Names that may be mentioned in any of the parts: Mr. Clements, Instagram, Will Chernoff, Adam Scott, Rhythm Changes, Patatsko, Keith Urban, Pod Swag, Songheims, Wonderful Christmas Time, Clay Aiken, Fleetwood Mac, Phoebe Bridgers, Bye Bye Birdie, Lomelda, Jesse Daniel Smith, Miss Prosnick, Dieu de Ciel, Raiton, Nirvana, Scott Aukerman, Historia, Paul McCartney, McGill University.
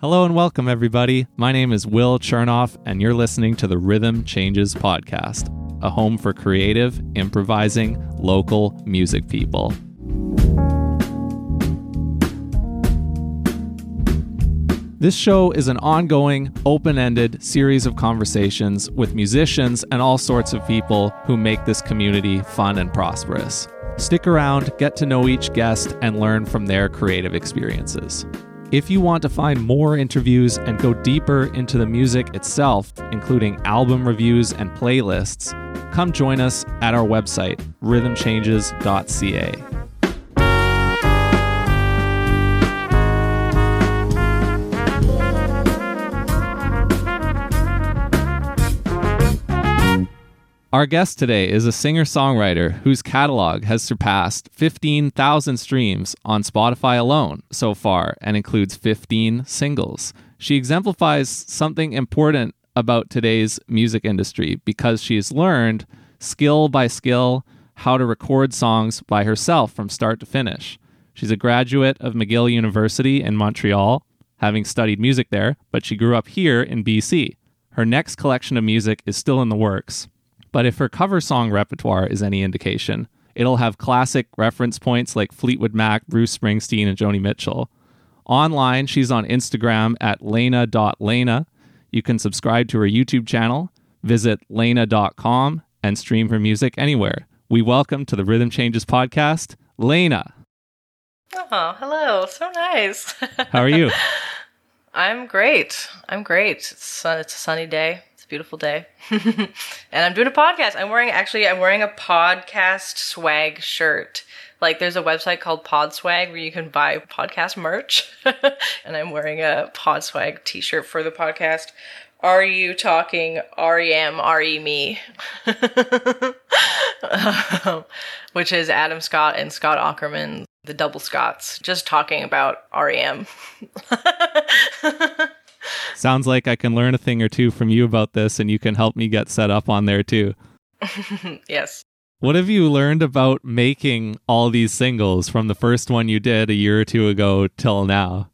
Hello and welcome, everybody. My name is Will Chernoff, and you're listening to the Rhythm Changes podcast, a home for creative, improvising, local music people. This show is an ongoing, open-ended series of conversations with musicians and all sorts of people who make this community fun and prosperous. Stick around, get to know each guest, and learn from their creative experiences. If you want to find more interviews and go deeper into the music itself, including album reviews and playlists, come join us at our website, rhythmchanges.ca. Our guest today is a singer-songwriter whose catalog has surpassed 15,000 streams on Spotify alone so far and includes 15 singles. She exemplifies something important about today's music industry because she has learned, skill by skill, how to record songs by herself from start to finish. She's a graduate of McGill University in Montreal, having studied music there, but she grew up here in BC. Her next collection of music is still in the works. But if her cover song repertoire is any indication, it'll have classic reference points like Fleetwood Mac, Bruce Springsteen, and Joni Mitchell. Online, she's on Instagram at lena.lena. You can subscribe to her YouTube channel, visit lena.com, and stream her music anywhere. We welcome to the Rhythm Changes podcast, Lena. Oh, hello. So nice. How are you? I'm great. It's a sunny day. Beautiful day. And I'm doing a podcast. I'm wearing a podcast swag shirt. Like, there's a website called Pod Swag where you can buy podcast merch. And I'm wearing a Pod Swag t-shirt for the podcast. Are you talking R.E.M., RE:Me? Which is Adam Scott and Scott Aukerman, the double Scots, just talking about R.E.M. Sounds like I can learn a thing or two from you about this, and you can help me get set up on there too. Yes. What have you learned about making all these singles from the first one you did a year or two ago till now?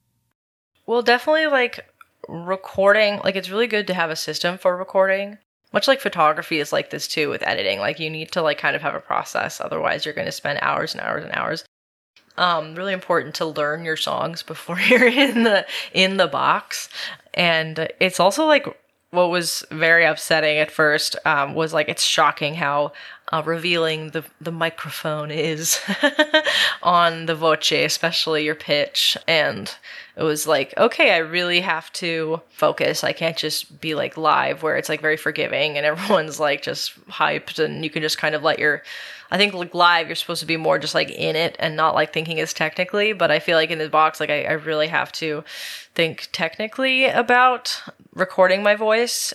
Well, definitely like recording. Like, it's really good to have a system for recording. Much like photography is like this too with editing. Like, you need to like kind of have a process. Otherwise, you're going to spend hours and hours and hours. Really important to learn your songs before you're in the box. And it's also like what was very upsetting at first was like, it's shocking how revealing the microphone is on the voce, especially your pitch. And it was like, okay, I really have to focus. I can't just be like live where it's like very forgiving and everyone's like just hyped and you can just kind of let your, I think like live, you're supposed to be more just like in it and not like thinking it's technically, but I feel like in the box, like I really have to think technically about recording my voice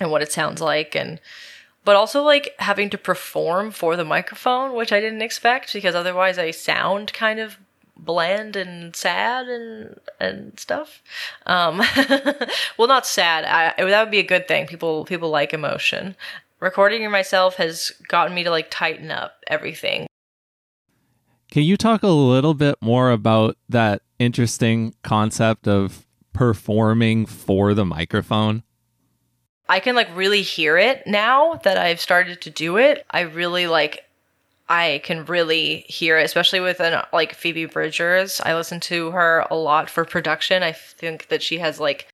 and what it sounds like. And, but also like having to perform for the microphone, which I didn't expect because otherwise I sound kind of bland and sad and stuff. Well, not sad. That would be a good thing. People like emotion. Recording myself has gotten me to like tighten up everything. Can you talk a little bit more about that interesting concept of performing for the microphone? I can like really hear it now that I've started to do it. I can really hear it, especially with like Phoebe Bridgers. I listen to her a lot for production. I think that she has like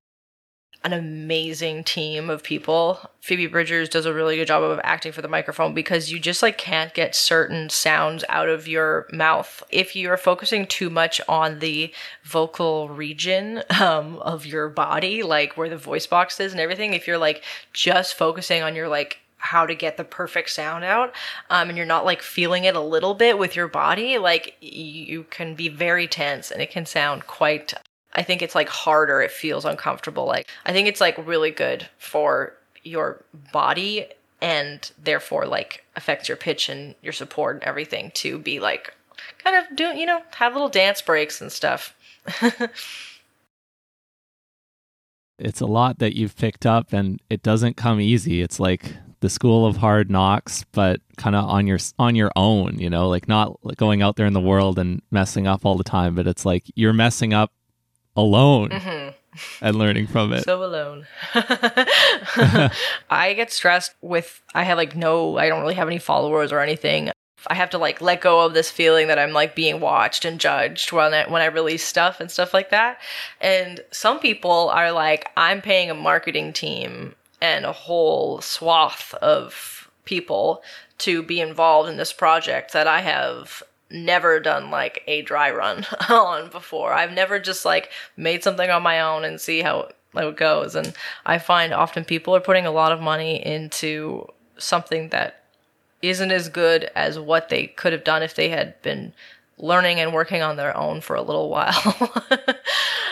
an amazing team of people. Phoebe Bridgers does a really good job of acting for the microphone because you just like can't get certain sounds out of your mouth. If you're focusing too much on the vocal region of your body, like where the voice box is and everything, if you're like just focusing on your like how to get the perfect sound out and you're not like feeling it a little bit with your body, like you can be very tense and it can sound quite, I think it's like harder. It feels uncomfortable. Like, I think it's like really good for your body and therefore like affects your pitch and your support and everything to be like kind of do, you know, have little dance breaks and stuff. It's a lot that you've picked up and it doesn't come easy. It's like the school of hard knocks, but kind of on your own, you know, like not going out there in the world and messing up all the time, but it's like you're messing up alone. Mm-hmm. and learning from it. So alone. I get stressed with, I don't really have any followers or anything. I have to like let go of this feeling that I'm like being watched and judged when I release stuff and stuff like that. And some people are like, I'm paying a marketing team and a whole swath of people to be involved in this project that I have never done like a dry run on before. I've never just like made something on my own and see how it goes. And I find often people are putting a lot of money into something that isn't as good as what they could have done if they had been learning and working on their own for a little while.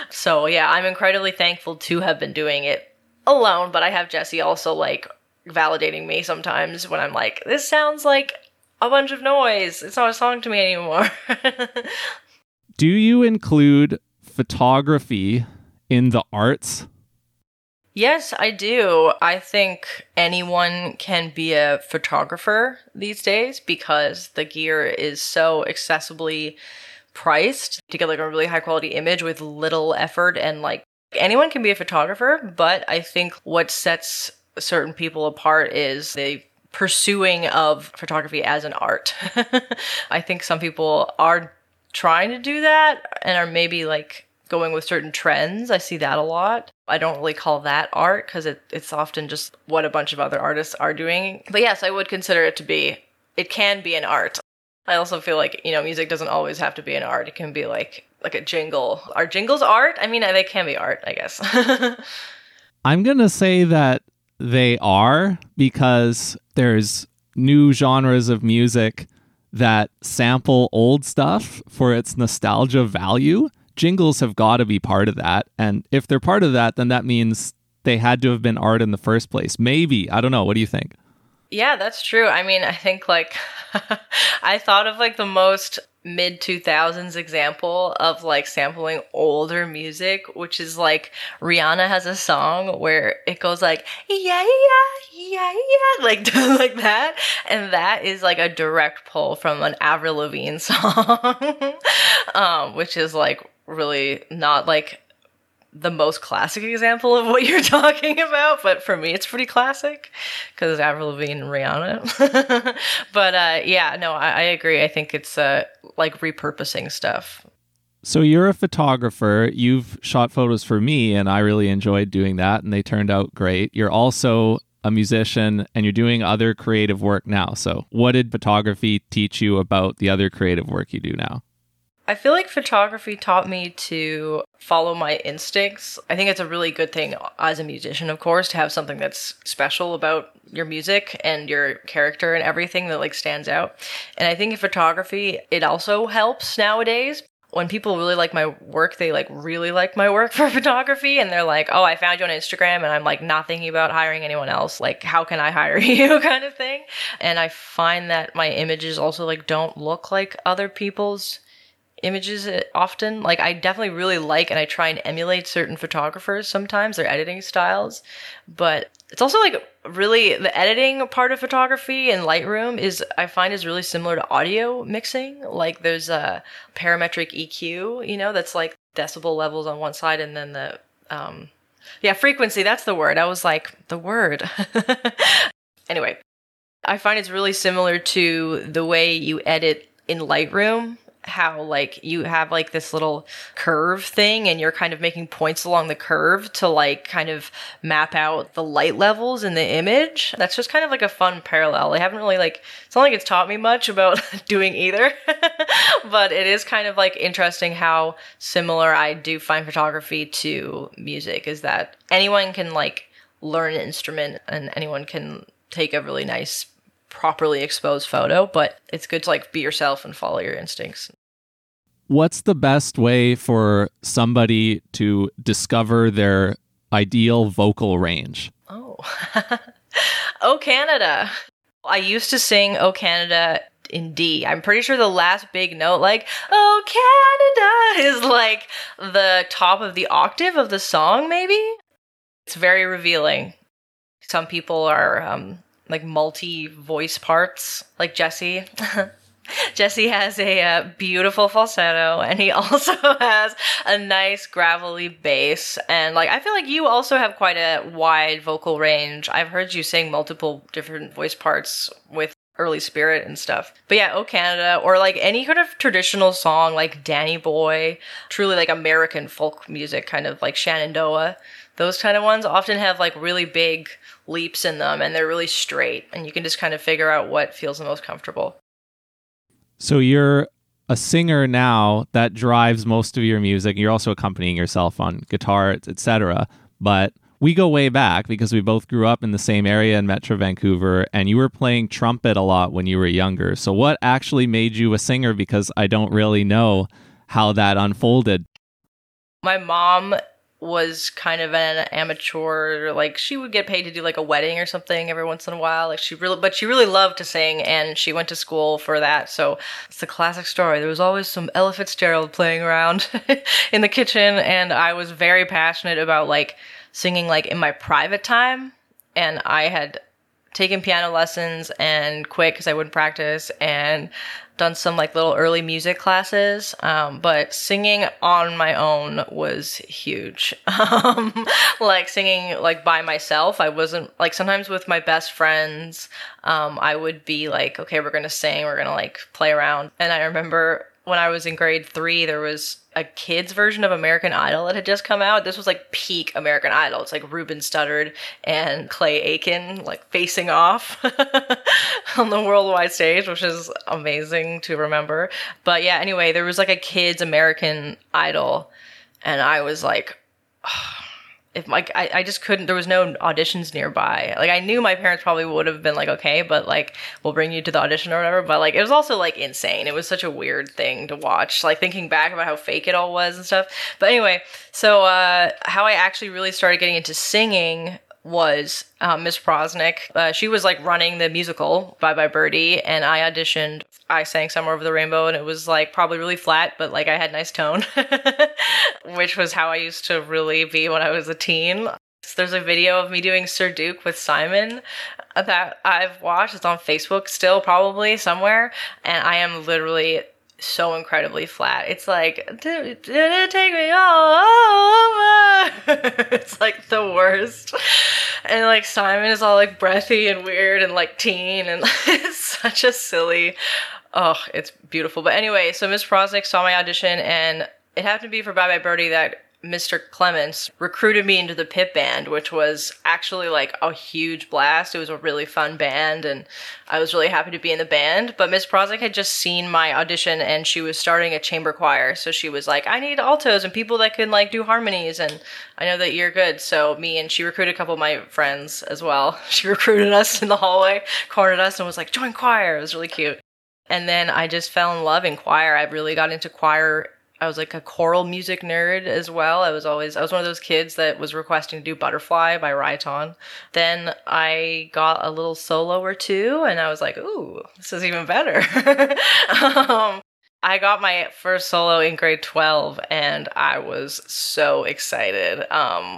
So yeah, I'm incredibly thankful to have been doing it alone, but I have Jesse also like validating me sometimes when I'm like, this sounds like a bunch of noise. It's not a song to me anymore. Do you include photography in the arts? Yes, I do. I think anyone can be a photographer these days because the gear is so accessibly priced to get like a really high quality image with little effort, and like anyone can be a photographer, but I think what sets certain people apart is the pursuing of photography as an art. I think some people are trying to do that and are maybe like going with certain trends. I see that a lot. I don't really call that art because it's often just what a bunch of other artists are doing. But yes, I would consider it to be, it can be an art. I also feel like, music doesn't always have to be an art. It can be like a jingle. Are jingles art? I mean, they can be art, I guess. I'm going to say that they are, because there's new genres of music that sample old stuff for its nostalgia value. Jingles have got to be part of that. And if they're part of that, then that means they had to have been art in the first place. Maybe. I don't know. What do you think? Yeah, that's true. I mean, I think like I thought of like the most mid-2000s example of like sampling older music, which is like Rihanna has a song where it goes like, yeah, yeah, yeah, yeah, like that. And that is like a direct pull from an Avril Lavigne song, which is like really not like the most classic example of what you're talking about, but for me it's pretty classic because Avril Lavigne and Rihanna. But yeah, no, I agree. I think it's like repurposing stuff. So you're a photographer. You've shot photos for me and I really enjoyed doing that and they turned out great. You're also a musician and you're doing other creative work now. So what did photography teach you about the other creative work you do now? I feel like photography taught me to follow my instincts. I think it's a really good thing as a musician, of course, to have something that's special about your music and your character and everything that like stands out. And I think in photography, it also helps nowadays. When people really like my work, they like really like my work for photography and they're like, oh, I found you on Instagram and I'm like not thinking about hiring anyone else. Like, how can I hire you kind of thing? And I find that my images also like don't look like other people's images often. Like, I definitely really like and I try and emulate certain photographers sometimes, their editing styles, but it's also like really the editing part of photography in Lightroom I find is really similar to audio mixing. Like, there's a parametric EQ, that's like decibel levels on one side and then the frequency, that's the word. I was like, the word. Anyway, I find it's really similar to the way you edit in Lightroom, how like you have like this little curve thing and you're kind of making points along the curve to like kind of map out the light levels in the image. That's just kind of like a fun parallel. I haven't really like, it's not like it's taught me much about doing either, but it is kind of like interesting how similar I do find photography to music, is that anyone can like learn an instrument and anyone can take a really nice properly exposed photo, but it's good to like be yourself and follow your instincts. What's the best way for somebody to discover their ideal vocal range? Oh, Oh Canada. I used to sing Oh Canada in D. I'm pretty sure the last big note, like, Oh Canada, is like the top of the octave of the song, maybe? It's very revealing. Some people are like multi voice parts, like Jesse. Jesse has a beautiful falsetto, and he also has a nice gravelly bass. And like, I feel like you also have quite a wide vocal range. I've heard you sing multiple different voice parts with Early Spirit and stuff. But yeah, O Canada, or like any kind of traditional song like Danny Boy, truly like American folk music, kind of like Shenandoah. Those kind of ones often have like really big leaps in them, and they're really straight, and you can just kind of figure out what feels the most comfortable. So you're a singer now that drives most of your music. You're also accompanying yourself on guitar, etc. But we go way back because we both grew up in the same area in Metro Vancouver, and you were playing trumpet a lot when you were younger. So what actually made you a singer? Because I don't really know how that unfolded. My mom was kind of an amateur, like she would get paid to do like a wedding or something every once in a while. Like she really loved to sing, and she went to school for that. So it's the classic story. There was always some Ella Fitzgerald playing around in the kitchen, and I was very passionate about like singing like in my private time. And I had taken piano lessons and quit because I wouldn't practice, and done some like little early music classes, but singing on my own was huge. Like singing like by myself, I wasn't like, sometimes with my best friends, I would be like, okay, we're gonna sing, we're gonna like play around. And I remember when I was in grade 3, there was a kid's version of American Idol that had just come out. This was like peak American Idol. It's like Ruben Studdard and Clay Aiken like facing off on the worldwide stage, which is amazing to remember. But yeah, anyway, there was like a kid's American Idol, and I was like, oh. If like I just couldn't, there was no auditions nearby. Like I knew my parents probably would have been like, okay, but like we'll bring you to the audition or whatever. But like it was also like insane. It was such a weird thing to watch, like thinking back about how fake it all was and stuff. But anyway, so how I actually really started getting into singing was Miss Prosnick. She was like running the musical Bye Bye Birdie, and I auditioned. I sang Somewhere Over the Rainbow, and it was like probably really flat, but like I had nice tone, which was how I used to really be when I was a teen. So there's a video of me doing Sir Duke with Simon that I've watched. It's on Facebook still, probably somewhere, and I am literally so incredibly flat. It's like, did it take me all over? It's like the worst. And like Simon is all like breathy and weird and like teen, and it's such a silly, oh, it's beautiful. But anyway, so Miss Prosnick saw my audition, and it happened to be for Bye Bye Birdie that Mr. Clements recruited me into the Pip Band, which was actually like a huge blast. It was a really fun band, and I was really happy to be in the band. But Miss Prosnick had just seen my audition, and she was starting a chamber choir. So she was like, I need altos and people that can like do harmonies, and I know that you're good. So me and she recruited a couple of my friends as well. She recruited us in the hallway, cornered us, and was like, join choir. It was really cute. And then I just fell in love in choir. I really got into choir. I was like a choral music nerd as well. I was one of those kids that was requesting to do Butterfly by Raiton. Then I got a little solo or two, and I was like, ooh, this is even better. I got my first solo in grade 12, and I was so excited.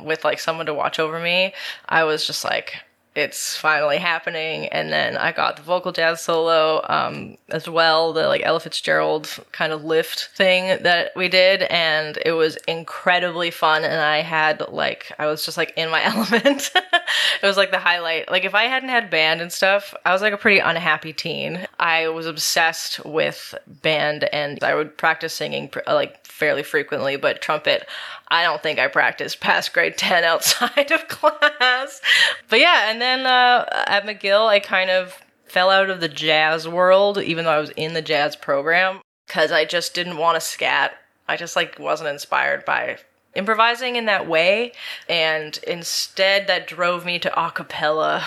With like someone to watch over me, I was just like, it's finally happening. And then I got the vocal jazz solo as well, the like Ella Fitzgerald kind of lift thing that we did, and it was incredibly fun, and I was just like in my element. It was like the highlight. Like if I hadn't had band and stuff, I was like a pretty unhappy teen. I was obsessed with band, and I would practice singing like fairly frequently, but trumpet, I don't think I practiced past grade 10 outside of class. But yeah, and then at McGill, I kind of fell out of the jazz world, even though I was in the jazz program, because I just didn't want to scat. I just like wasn't inspired by improvising in that way, and instead that drove me to a cappella,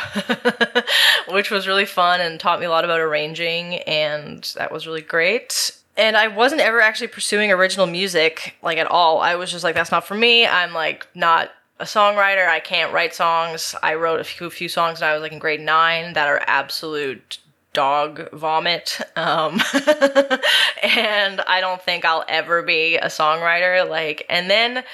which was really fun and taught me a lot about arranging, and that was really great. And I wasn't ever actually pursuing original music, like, at all. I was just like, that's not for me. I'm, like, not a songwriter. I can't write songs. I wrote a few songs when I was, like, in grade 9 that are absolute dog vomit. And I don't think I'll ever be a songwriter. Like, and then,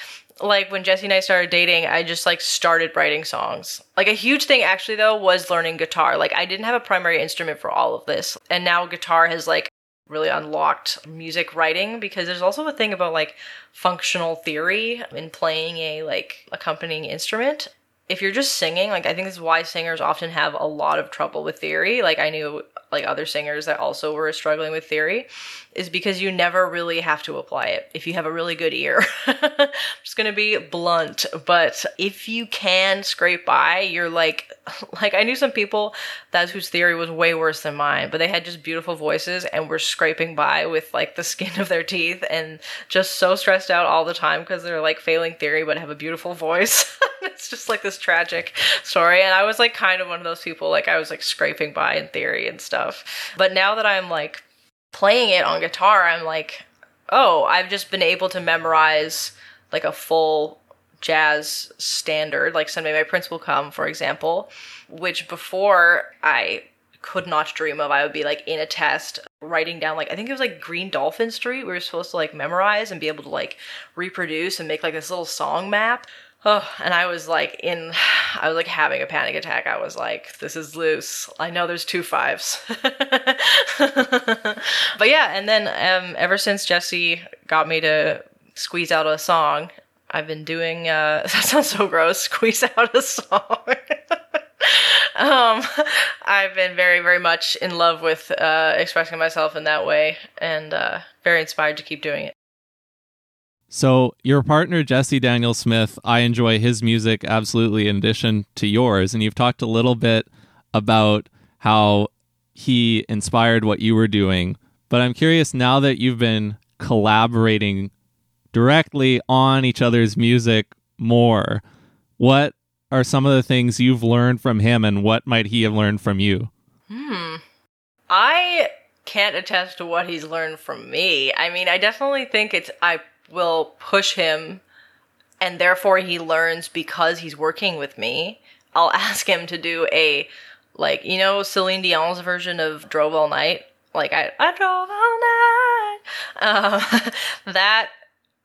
like, when Jesse and I started dating, I just, like, started writing songs. Like, a huge thing, actually, though, was learning guitar. Like, I didn't have a primary instrument for all of this. And now guitar has, like, really unlocked music writing, because there's also a thing about like functional theory in playing a like accompanying instrument. If you're just singing, like I think this is why singers often have a lot of trouble with theory. Like I knew like other singers that also were struggling with theory, is because you never really have to apply it if you have a really good ear. I'm just gonna be blunt, but if you can scrape by, you're like I knew some people that whose theory was way worse than mine, but they had just beautiful voices and were scraping by with like the skin of their teeth and just so stressed out all the time because they're like failing theory but have a beautiful voice. It's just like this tragic story. And I was like kind of one of those people, like I was like scraping by in theory and stuff. But now that I'm like playing it on guitar, I'm like, oh, I've just been able to memorize like a full jazz standard, like Someday My Prince Will Come, for example, which before I could not dream of. I would be like in a test writing down like, I think it was like Green Dolphin Street we were supposed to like memorize and be able to like reproduce and make like this little song map. Oh, and I was like having a panic attack. I was like, this is loose. I know there's 2 5s. But yeah, and then ever since Jesse got me to squeeze out a song, I've been doing, that sounds so gross, squeeze out a song. I've been very, very much in love with expressing myself in that way, and very inspired to keep doing it. So your partner, Jesse Daniel Smith, I enjoy his music absolutely in addition to yours. And you've talked a little bit about how he inspired what you were doing. But I'm curious, now that you've been collaborating directly on each other's music more, what are some of the things you've learned from him and what might he have learned from you? I can't attest to what he's learned from me. I mean, I definitely think I will push him, and therefore he learns because he's working with me. I'll ask him to do a, like, you know, Celine Dion's version of Drove All Night? Like, I drove all night. That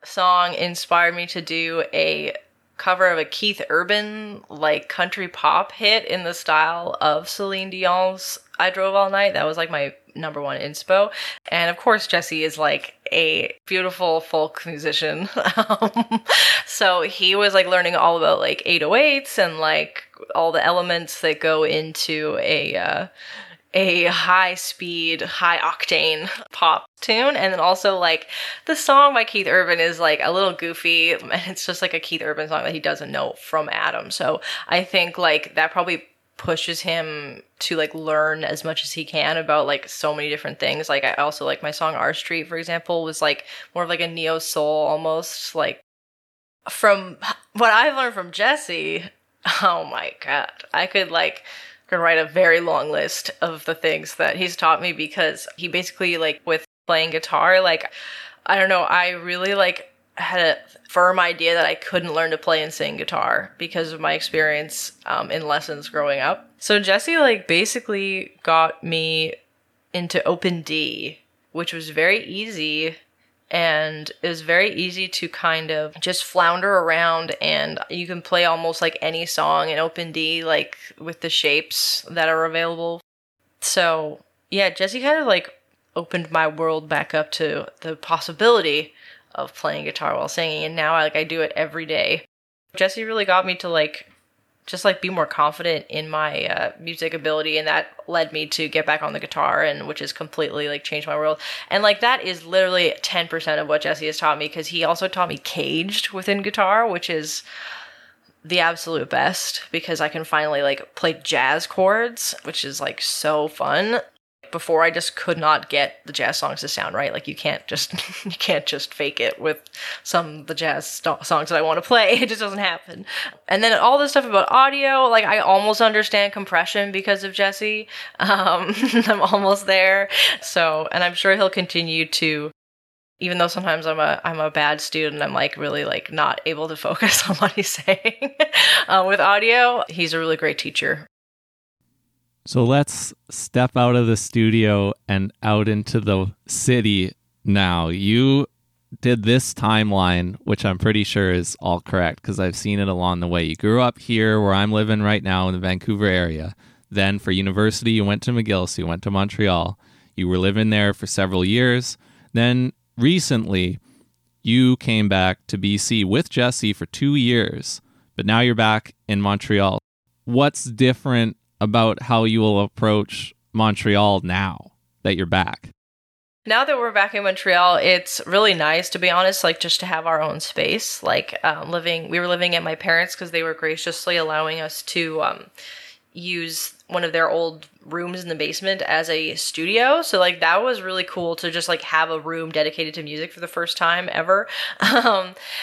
song inspired me to do a cover of a Keith Urban, like, country pop hit in the style of Celine Dion's I Drove All Night. That was, like, my number one inspo. And of course, Jesse is like a beautiful folk musician. So he was like learning all about like 808s and like all the elements that go into a high speed, high octane pop tune. And then also like the song by Keith Urban is like a little goofy, and it's just like a Keith Urban song that he doesn't know from Adam. So I think like that probably pushes him to like learn as much as he can about like so many different things. Like I also like my song R Street, for example, was like more of like a neo soul almost. Like from what I've learned from Jesse, oh my god, I could like write a very long list of the things that he's taught me, because he basically like with playing guitar, like I don't know, I really like had a firm idea that I couldn't learn to play and sing guitar because of my experience in lessons growing up. So Jesse like basically got me into open D, which was very easy, and it was very easy to kind of just flounder around, and you can play almost like any song in open D, like with the shapes that are available. So yeah, Jesse kind of like opened my world back up to the possibility of playing guitar while singing, and now I do it every day. Jesse really got me to like just like be more confident in my music ability, and that led me to get back on the guitar, and which has completely like changed my world. And like that is literally 10% of what Jesse has taught me, because he also taught me caged within guitar, which is the absolute best, because I can finally like play jazz chords, which is like so fun. Before I just could not get the jazz songs to sound right. Like you can't just fake it with some of the jazz songs that I want to play. It just doesn't happen. And then all this stuff about audio, like I almost understand compression because of Jesse. I'm almost there. So, and I'm sure he'll continue to, even though sometimes I'm a bad student, I'm like really like not able to focus on what he's saying with audio. He's a really great teacher. So let's step out of the studio and out into the city now. You did this timeline, which I'm pretty sure is all correct because I've seen it along the way. You grew up here where I'm living right now in the Vancouver area. Then for university, you went to McGill, so you went to Montreal. You were living there for several years. Then recently, you came back to BC with Jesse for 2 years, but now you're back in Montreal. What's different about how you will approach Montreal now that you're back? Now that we're back in Montreal, it's really nice, to be honest, like just to have our own space. Like we were living at my parents' because they were graciously allowing us to use one of their old rooms in the basement as a studio. So like that was really cool to just like have a room dedicated to music for the first time ever.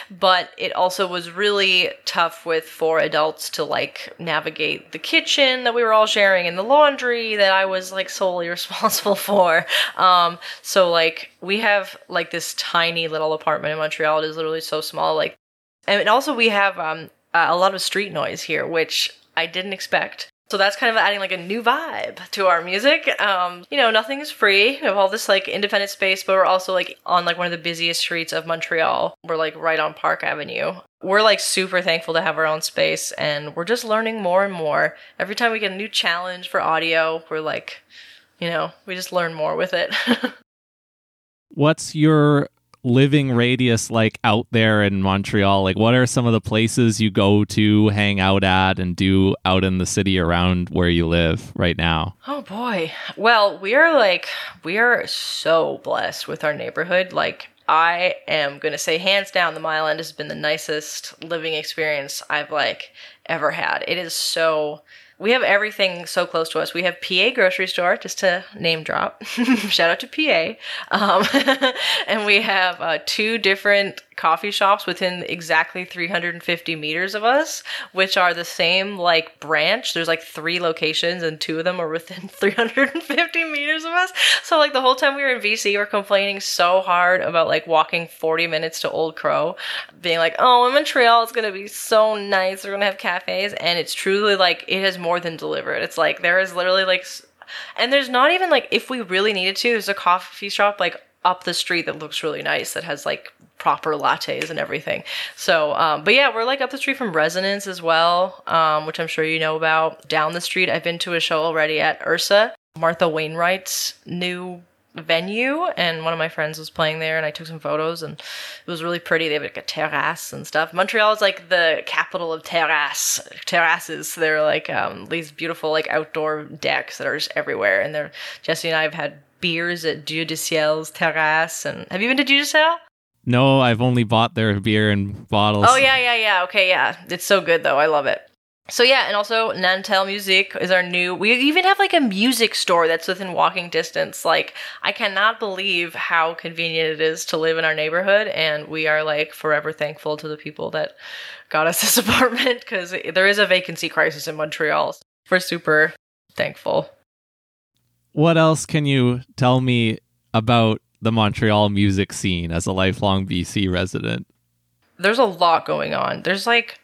But it also was really tough with 4 adults to like navigate the kitchen that we were all sharing and the laundry that I was like solely responsible for. So like we have like this tiny little apartment in Montreal. It is literally so small. Like, and also we have a lot of street noise here, which I didn't expect. So that's kind of adding like a new vibe to our music. You know, nothing is free. We have all this like independent space, but we're also like on like one of the busiest streets of Montreal. We're like right on Park Avenue. We're like super thankful to have our own space, and we're just learning more and more. Every time we get a new challenge for audio, we're like, you know, we just learn more with it. What's your living radius like out there in Montreal? Like, what are some of the places you go to hang out at and do out in the city around where you live right now? Oh boy. Well, we are so blessed with our neighborhood. Like, I am going to say hands down, the Mile End has been the nicest living experience I've like ever had. It is so... We have everything so close to us. We have PA Grocery Store, just to name drop. Shout out to PA. And we have 2 different coffee shops within exactly 350 meters of us, which are the same like branch. There's like 3 locations and 2 of them are within 350 meters of us. So like the whole time we were in BC, we're complaining so hard about like walking 40 minutes to Old Crow, being like, oh, in Montreal, it's going to be so nice. We're going to have cafes. And it's truly like, it has more than delivered. It's like there is literally like, and there's not even like, if we really needed to, there's a coffee shop like up the street that looks really nice that has like proper lattes and everything. So but yeah, we're like up the street from Resonance as well, which I'm sure you know about. Down the street, I've been to a show already at Ursa, Martha Wainwright's new venue, and one of my friends was playing there and I took some photos and it was really pretty. They have like a terrace and stuff. Montreal is like the capital of terraces. They're like these beautiful like outdoor decks that are just everywhere, and they're... Jesse and I have had beers at Dieu de Ciel's terrace. And have you been to Dieu de Ciel? No, I've only bought their beer in bottles. Oh yeah. Okay, yeah. It's so good though. I love it. So yeah, and also Nantel Musique is our new... We even have like a music store that's within walking distance. Like, I cannot believe how convenient it is to live in our neighborhood, and we are like forever thankful to the people that got us this apartment, because there is a vacancy crisis in Montreal. We're super thankful. What else can you tell me about the Montreal music scene as a lifelong BC resident? There's a lot going on. There's like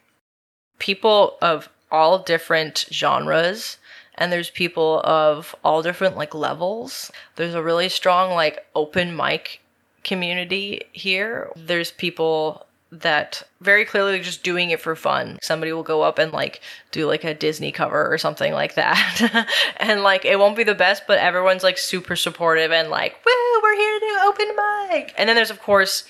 people of all different genres, and there's people of all different like levels. There's a really strong like open mic community here. There's people that very clearly just doing it for fun. Somebody will go up and like do like a Disney cover or something like that. And like it won't be the best, but everyone's like super supportive and like, woo, we're here to do open mic. And then there's of course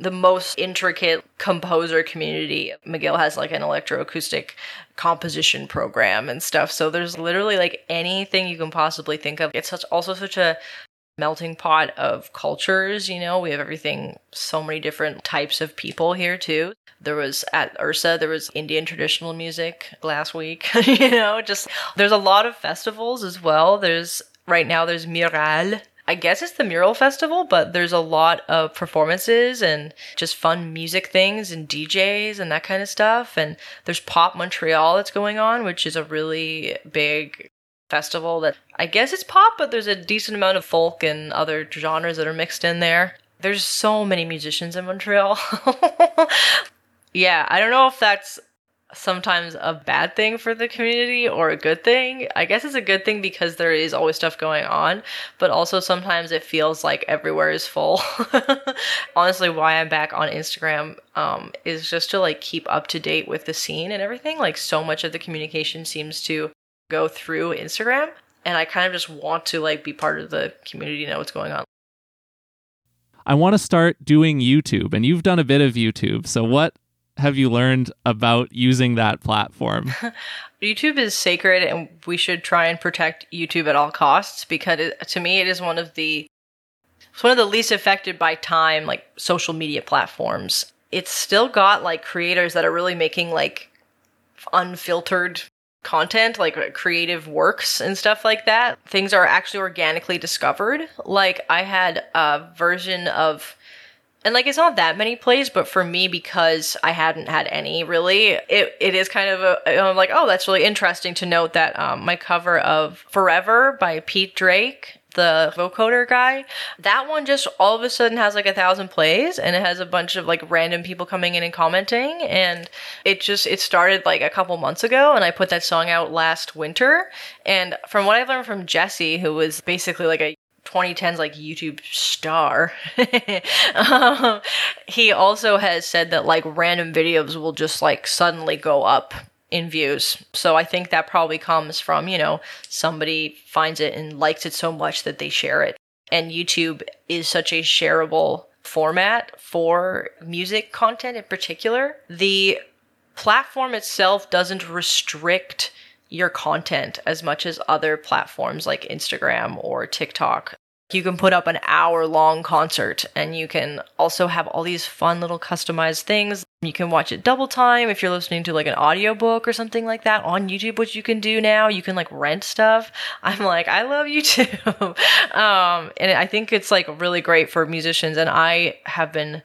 the most intricate composer community. McGill has like an electroacoustic composition program and stuff. So there's literally like anything you can possibly think of. It's such a melting pot of cultures, you know. We have everything, so many different types of people here too. There was at Ursa, there was Indian traditional music last week, you know, just there's a lot of festivals as well. There's right now there's Mural. I guess it's the mural festival, but there's a lot of performances and just fun music things and DJs and that kind of stuff. And there's Pop Montreal that's going on, which is a really big festival that I guess it's pop, but there's a decent amount of folk and other genres that are mixed in there. There's so many musicians in Montreal. Yeah, I don't know if that's sometimes a bad thing for the community or a good thing. I guess it's a good thing because there is always stuff going on, but also sometimes it feels like everywhere is full. Honestly, why I'm back on Instagram is just to like keep up to date with the scene and everything. Like so much of the communication seems to go through Instagram. And I kind of just want to like be part of the community, know what's going on. I want to start doing YouTube, and you've done a bit of YouTube. So what have you learned about using that platform? YouTube is sacred, and we should try and protect YouTube at all costs, because to me it is one of the least affected by time, like social media platforms. It's still got like creators that are really making like unfiltered content, like creative works and stuff like that. Things are actually organically discovered. Like I had a version of, and like it's not that many plays, but for me, because I hadn't had any really, it is kind of I'm like, oh, that's really interesting to note that my cover of Forever by Pete Drake, the vocoder guy, that one just all of a sudden has like 1,000 plays, and it has a bunch of like random people coming in and commenting, and it started like a couple months ago, and I put that song out last winter. And from what I've learned from Jesse, who was basically like a 2010s like YouTube star, he also has said that like random videos will just like suddenly go up in views. So I think that probably comes from, somebody finds it and likes it so much that they share it. And YouTube is such a shareable format for music content in particular. The platform itself doesn't restrict your content as much as other platforms like Instagram or TikTok. You can put up an hour-long concert, and you can also have all these fun little customized things. You can watch it double time if you're listening to like an audiobook or something like that on YouTube, which you can do now. You can like rent stuff. I'm like, I love YouTube. And I think it's like really great for musicians. And I have been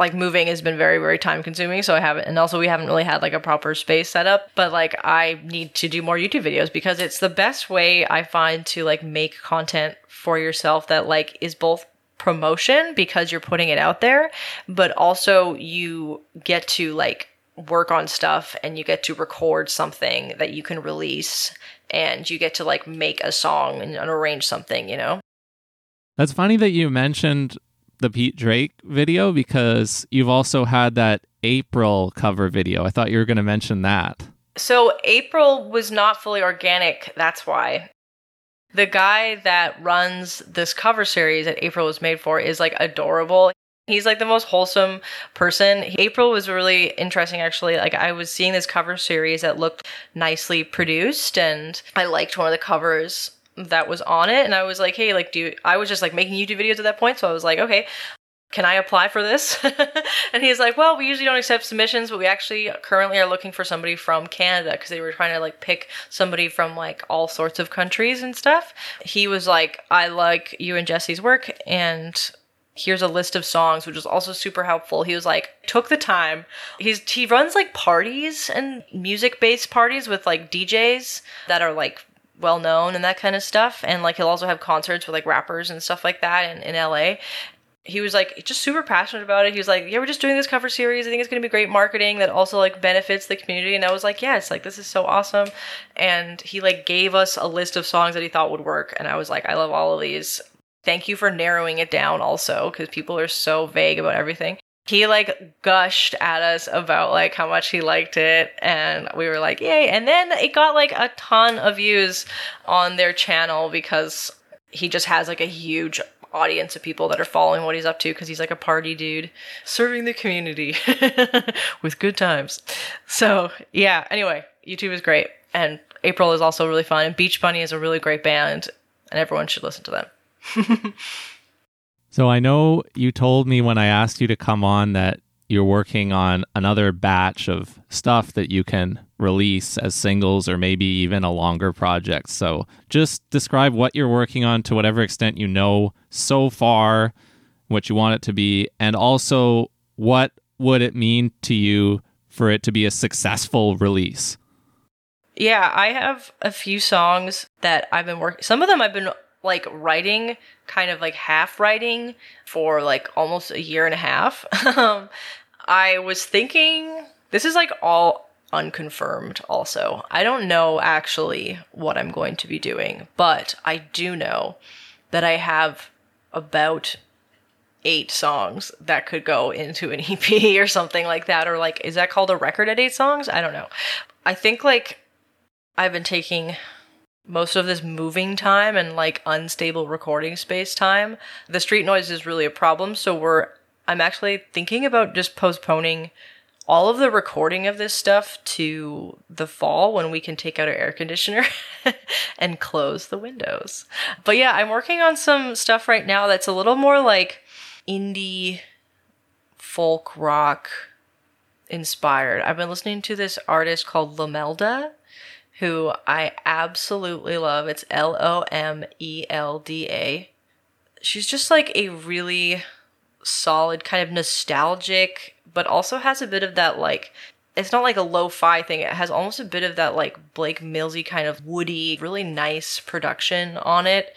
like, moving has been very, very time consuming. So I haven't, and also we haven't really had like a proper space set up, but like I need to do more YouTube videos, because it's the best way I find to like make content for yourself that like is both promotion, because you're putting it out there, but also you get to like work on stuff, and you get to record something that you can release, and you get to like make a song and arrange something, That's funny that you mentioned the Pete Drake video, because you've also had that April cover video. I thought you were going to mention that. So April was not fully organic. That's why. The guy that runs this cover series that April was made for is like adorable. He's like the most wholesome person. April was really interesting, actually. Like I was seeing this cover series that looked nicely produced, and I liked one of the covers that was on it, and I was like, hey, like, I was just like making YouTube videos at that point, so I was like, okay, can I apply for this? And he's like, well, we usually don't accept submissions, but we actually currently are looking for somebody from Canada, because they were trying to like pick somebody from like all sorts of countries and stuff. He was like, I like you and Jesse's work, and here's a list of songs, which was also super helpful. He was like, took the time. He runs like parties and music-based parties with like DJs that are like well known and that kind of stuff, and like he'll also have concerts with like rappers and stuff like that in LA. He was like just super passionate about it. He was like, yeah, we're just doing this cover series. I think it's gonna be great marketing that also like benefits the community. And I was like, yes, like this is so awesome. And he like gave us a list of songs that he thought would work, and I was like, I love all of these. Thank you for narrowing it down also, because people are so vague about everything. He like gushed at us about like how much he liked it, and we were like, yay. And then it got like a ton of views on their channel, because he just has like a huge audience of people that are following what he's up to, because he's like a party dude serving the community with good times. So yeah, anyway, YouTube is great, and April is also really fun, and Beach Bunny is a really great band, and everyone should listen to them. So I know you told me when I asked you to come on that you're working on another batch of stuff that you can release as singles, or maybe even a longer project. So just describe what you're working on to whatever extent you know so far, what you want it to be, and also what would it mean to you for it to be a successful release? Yeah, I have a few songs that I've been working. Some of them I've been like writing, kind of like half writing for like almost a year and a half. I was thinking, this is like all unconfirmed also. I don't know actually what I'm going to be doing, but I do know that I have about 8 songs that could go into an EP or something like that. Or like, is that called a record at 8 songs? I don't know. I think like I've been taking most of this moving time and like unstable recording space time, the street noise is really a problem. So I'm actually thinking about just postponing all of the recording of this stuff to the fall when we can take out our air conditioner and close the windows. But yeah, I'm working on some stuff right now that's a little more like indie folk rock inspired. I've been listening to this artist called Lomelda, who I absolutely love. It's Lomelda. She's just like a really solid kind of nostalgic, but also has a bit of that like, it's not like a lo-fi thing. It has almost a bit of that like Blake Millsy kind of woody, really nice production on it.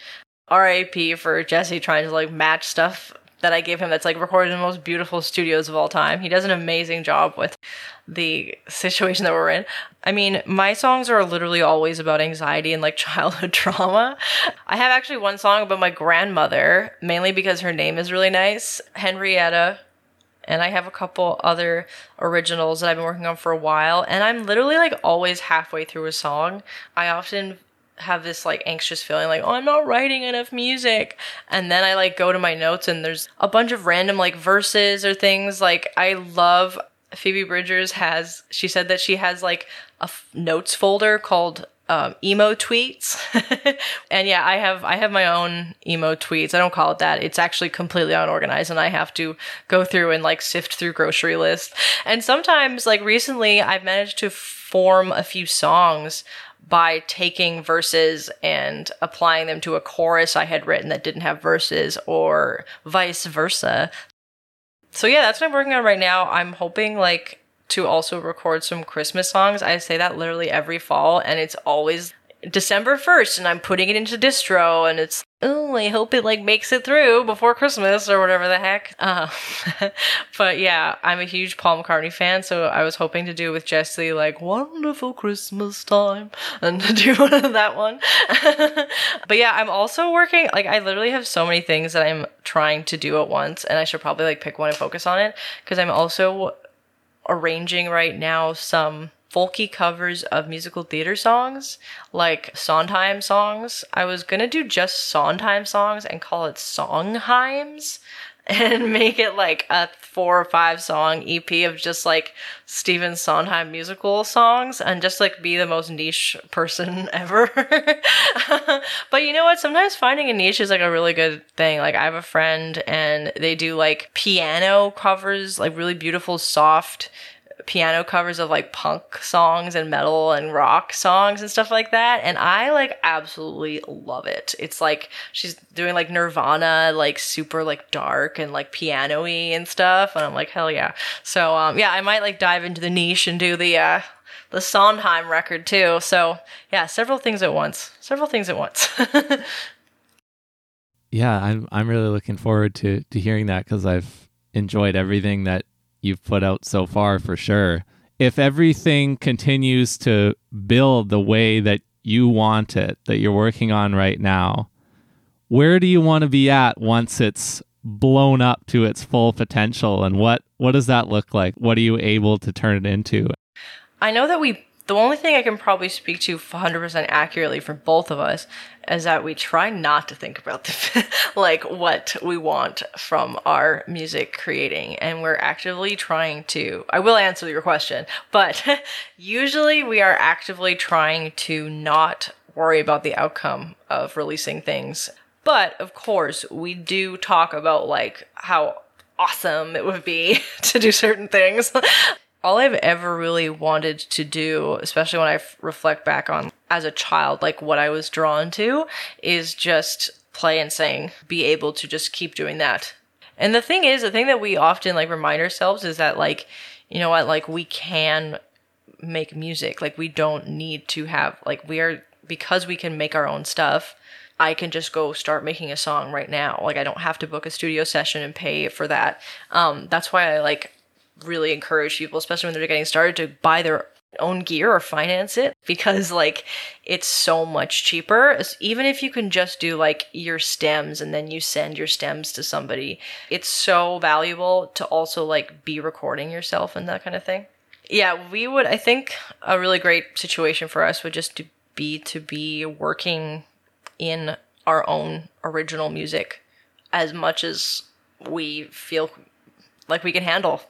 R.I.P. for Jesse trying to like match stuff that I gave him that's like recorded in the most beautiful studios of all time. He does an amazing job with the situation that we're in. I mean, my songs are literally always about anxiety and like childhood trauma. I have actually one song about my grandmother, mainly because her name is really nice, Henrietta. And I have a couple other originals that I've been working on for a while. And I'm literally like always halfway through a song. I often have this like anxious feeling like, oh, I'm not writing enough music. And then I like go to my notes and there's a bunch of random like verses or things. Like I love Phoebe Bridgers she said that she has like a notes folder called emo tweets. And yeah, I have my own emo tweets. I don't call it that. It's actually completely unorganized and I have to go through and like sift through grocery lists. And sometimes like recently I've managed to form a few songs by taking verses and applying them to a chorus I had written that didn't have verses or vice versa. So yeah, that's what I'm working on right now. I'm hoping like to also record some Christmas songs. I say that literally every fall and it's always December 1st and I'm putting it into distro and it's, oh, I hope it like makes it through before Christmas or whatever the heck. But yeah, I'm a huge Paul McCartney fan, so I was hoping to do with Jesse like Wonderful Christmas Time and do that one. But yeah, I'm also working, like I literally have so many things that I'm trying to do at once and I should probably like pick one and focus on it because I'm also arranging right now some folky covers of musical theater songs, like Sondheim songs. I was gonna do just Sondheim songs and call it Songheims and make it like a 4 or 5 song EP of just like Stephen Sondheim musical songs and just like be the most niche person ever. But you know what? Sometimes finding a niche is like a really good thing. Like I have a friend and they do like piano covers, like really beautiful, soft piano covers of like punk songs and metal and rock songs and stuff like that, and I like absolutely love it. It's like she's doing like Nirvana, like super like dark and like piano-y and stuff, and I'm like, hell yeah. So yeah, I might like dive into the niche and do the Sondheim record too. So yeah, several things at once. Yeah, I'm really looking forward to hearing that because I've enjoyed everything that you've put out so far, for sure. If everything continues to build the way that you want it, that you're working on right now, where do you want to be at once it's blown up to its full potential? And what does that look like? What are you able to turn it into? I know that the only thing I can probably speak to 100% accurately for both of us is that we try not to think about like what we want from our music creating. And we're actively trying to, I will answer your question, but usually we are actively trying to not worry about the outcome of releasing things. But of course, we do talk about like how awesome it would be to do certain things. All I've ever really wanted to do, especially when I reflect back on as a child, like what I was drawn to, is just play and sing, be able to just keep doing that. And the thing that we often like remind ourselves is that like, you know what, like we can make music. Like we don't need to have, like we are, because we can make our own stuff, I can just go start making a song right now. Like I don't have to book a studio session and pay for that. That's why I like really encourage people, especially when they're getting started, to buy their own gear or finance it, because like it's so much cheaper. Even if you can just do like your stems and then you send your stems to somebody, it's so valuable to also like be recording yourself and that kind of thing. Yeah, I think a really great situation for us would just be to be working in our own original music as much as we feel like we can handle.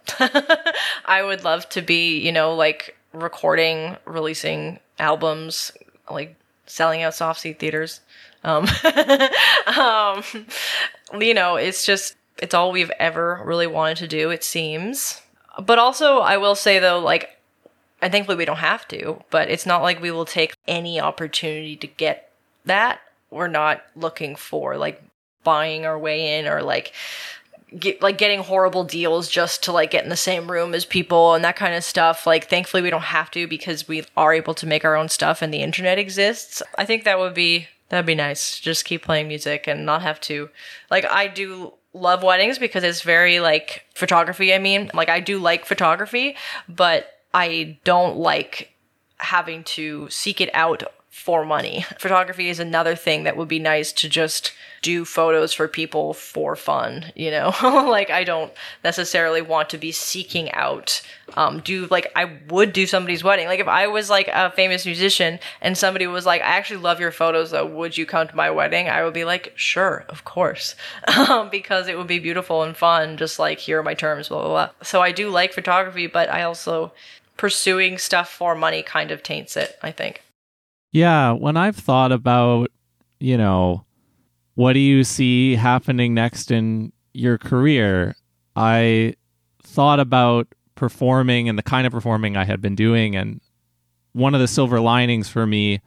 I would love to be, you know, like recording, releasing albums, like selling out soft seat theaters. You know, it's just, it's all we've ever really wanted to do, it seems. But also I will say though, like, and thankfully we don't have to, but it's not like we will take any opportunity to get that. We're not looking for like buying our way in or like getting horrible deals just to like get in the same room as people and that kind of stuff. Like, thankfully we don't have to because we are able to make our own stuff and the internet exists. I think that'd be nice. Just keep playing music and not have to, like, I do love weddings because it's very like photography. I mean, like I do like photography, but I don't like having to seek it out for money. Photography is another thing that would be nice to just do photos for people for fun, you know? Like, I don't necessarily want to be seeking out, I would do somebody's wedding. Like, if I was, like, a famous musician and somebody was like, I actually love your photos, though, would you come to my wedding? I would be like, sure, of course, because it would be beautiful and fun, just, like, here are my terms, blah, blah, blah. So I do like photography, but I also, pursuing stuff for money kind of taints it, I think. Yeah, when I've thought about, you know, what do you see happening next in your career, I thought about performing and the kind of performing I had been doing. And one of the silver linings for me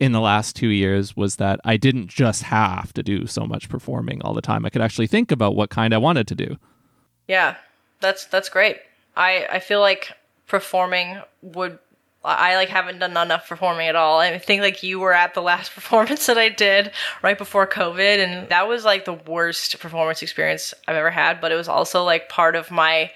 in the last 2 years was that I didn't just have to do so much performing all the time. I could actually think about what kind I wanted to do. Yeah, that's great. I feel like performing would... I like haven't done enough performing at all. I think like you were at the last performance that I did right before COVID, and that was like the worst performance experience I've ever had, but it was also like part of my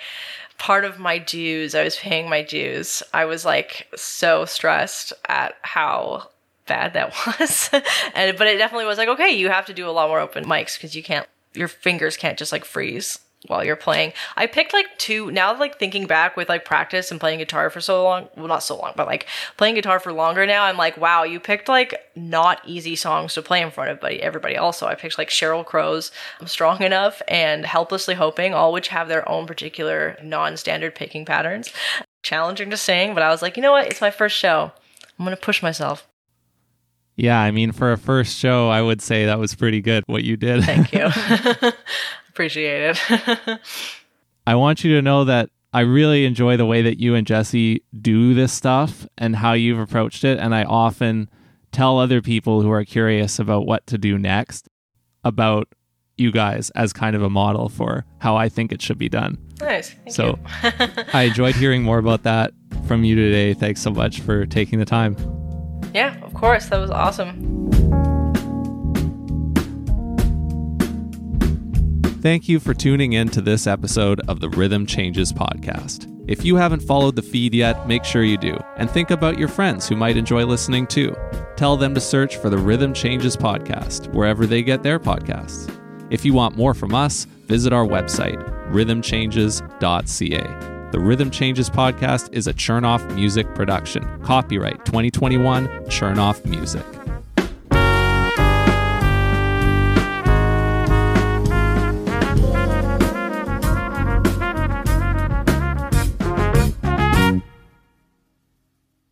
dues. I was paying my dues. I was like so stressed at how bad that was. But it definitely was like, okay, you have to do a lot more open mics because you can't, your fingers can't just like freeze while you're playing. I picked like two, now like thinking back with like practice and playing guitar for so long, well not so long, but like playing guitar for longer now, I'm like, wow, you picked like not easy songs to play in front of everybody. Also, I picked like Sheryl Crow's I'm Strong Enough and Helplessly Hoping, all which have their own particular non-standard picking patterns. Challenging to sing, but I was like, you know what, it's my first show. I'm going to push myself. Yeah, I mean, for a first show, I would say that was pretty good what you did. Thank you. Appreciate it. I want you to know that I really enjoy the way that you and Jesse do this stuff and how you've approached it. And I often tell other people who are curious about what to do next about you guys as kind of a model for how I think it should be done. Nice. So I enjoyed hearing more about that from you today. Thanks so much for taking the time. Yeah, of course. That was awesome. Thank you for tuning in to this episode of the Rhythm Changes podcast. If you haven't followed the feed yet, make sure you do. And think about your friends who might enjoy listening too. Tell them to search for the Rhythm Changes podcast wherever they get their podcasts. If you want more from us, visit our website, rhythmchanges.ca. The Rhythm Changes podcast is a Chernoff Music production. Copyright 2021 Chernoff Music.